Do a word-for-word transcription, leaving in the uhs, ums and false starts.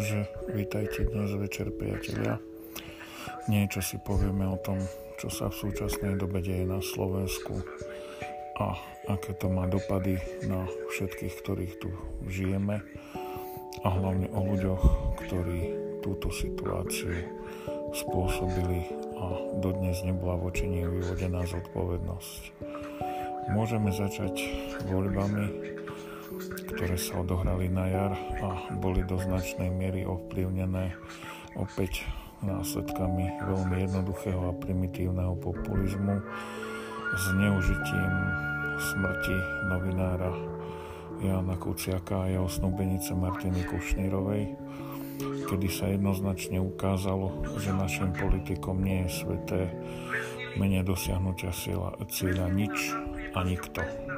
Takže vítajte dnes večer, priatelia. Niečo si povieme o tom, čo sa v súčasnej dobe deje na Slovensku a aké to má dopady na všetkých, ktorých tu žijeme, a hlavne o ľuďoch, ktorí túto situáciu spôsobili a dodnes nebola voči nim vyvodená zodpovednosť. Môžeme začať voľbami, ktoré sa odohrali na jar a boli do značnej miery ovplyvnené opäť následkami veľmi jednoduchého a primitívneho populizmu, zneužitím smrti novinára Jána Kuciaka a jeho snúbenice Martiny Kušnírovej, kedy sa jednoznačne ukázalo, že našim politikom nie je sveté menej dosiahnutia cieľa nič a nikto.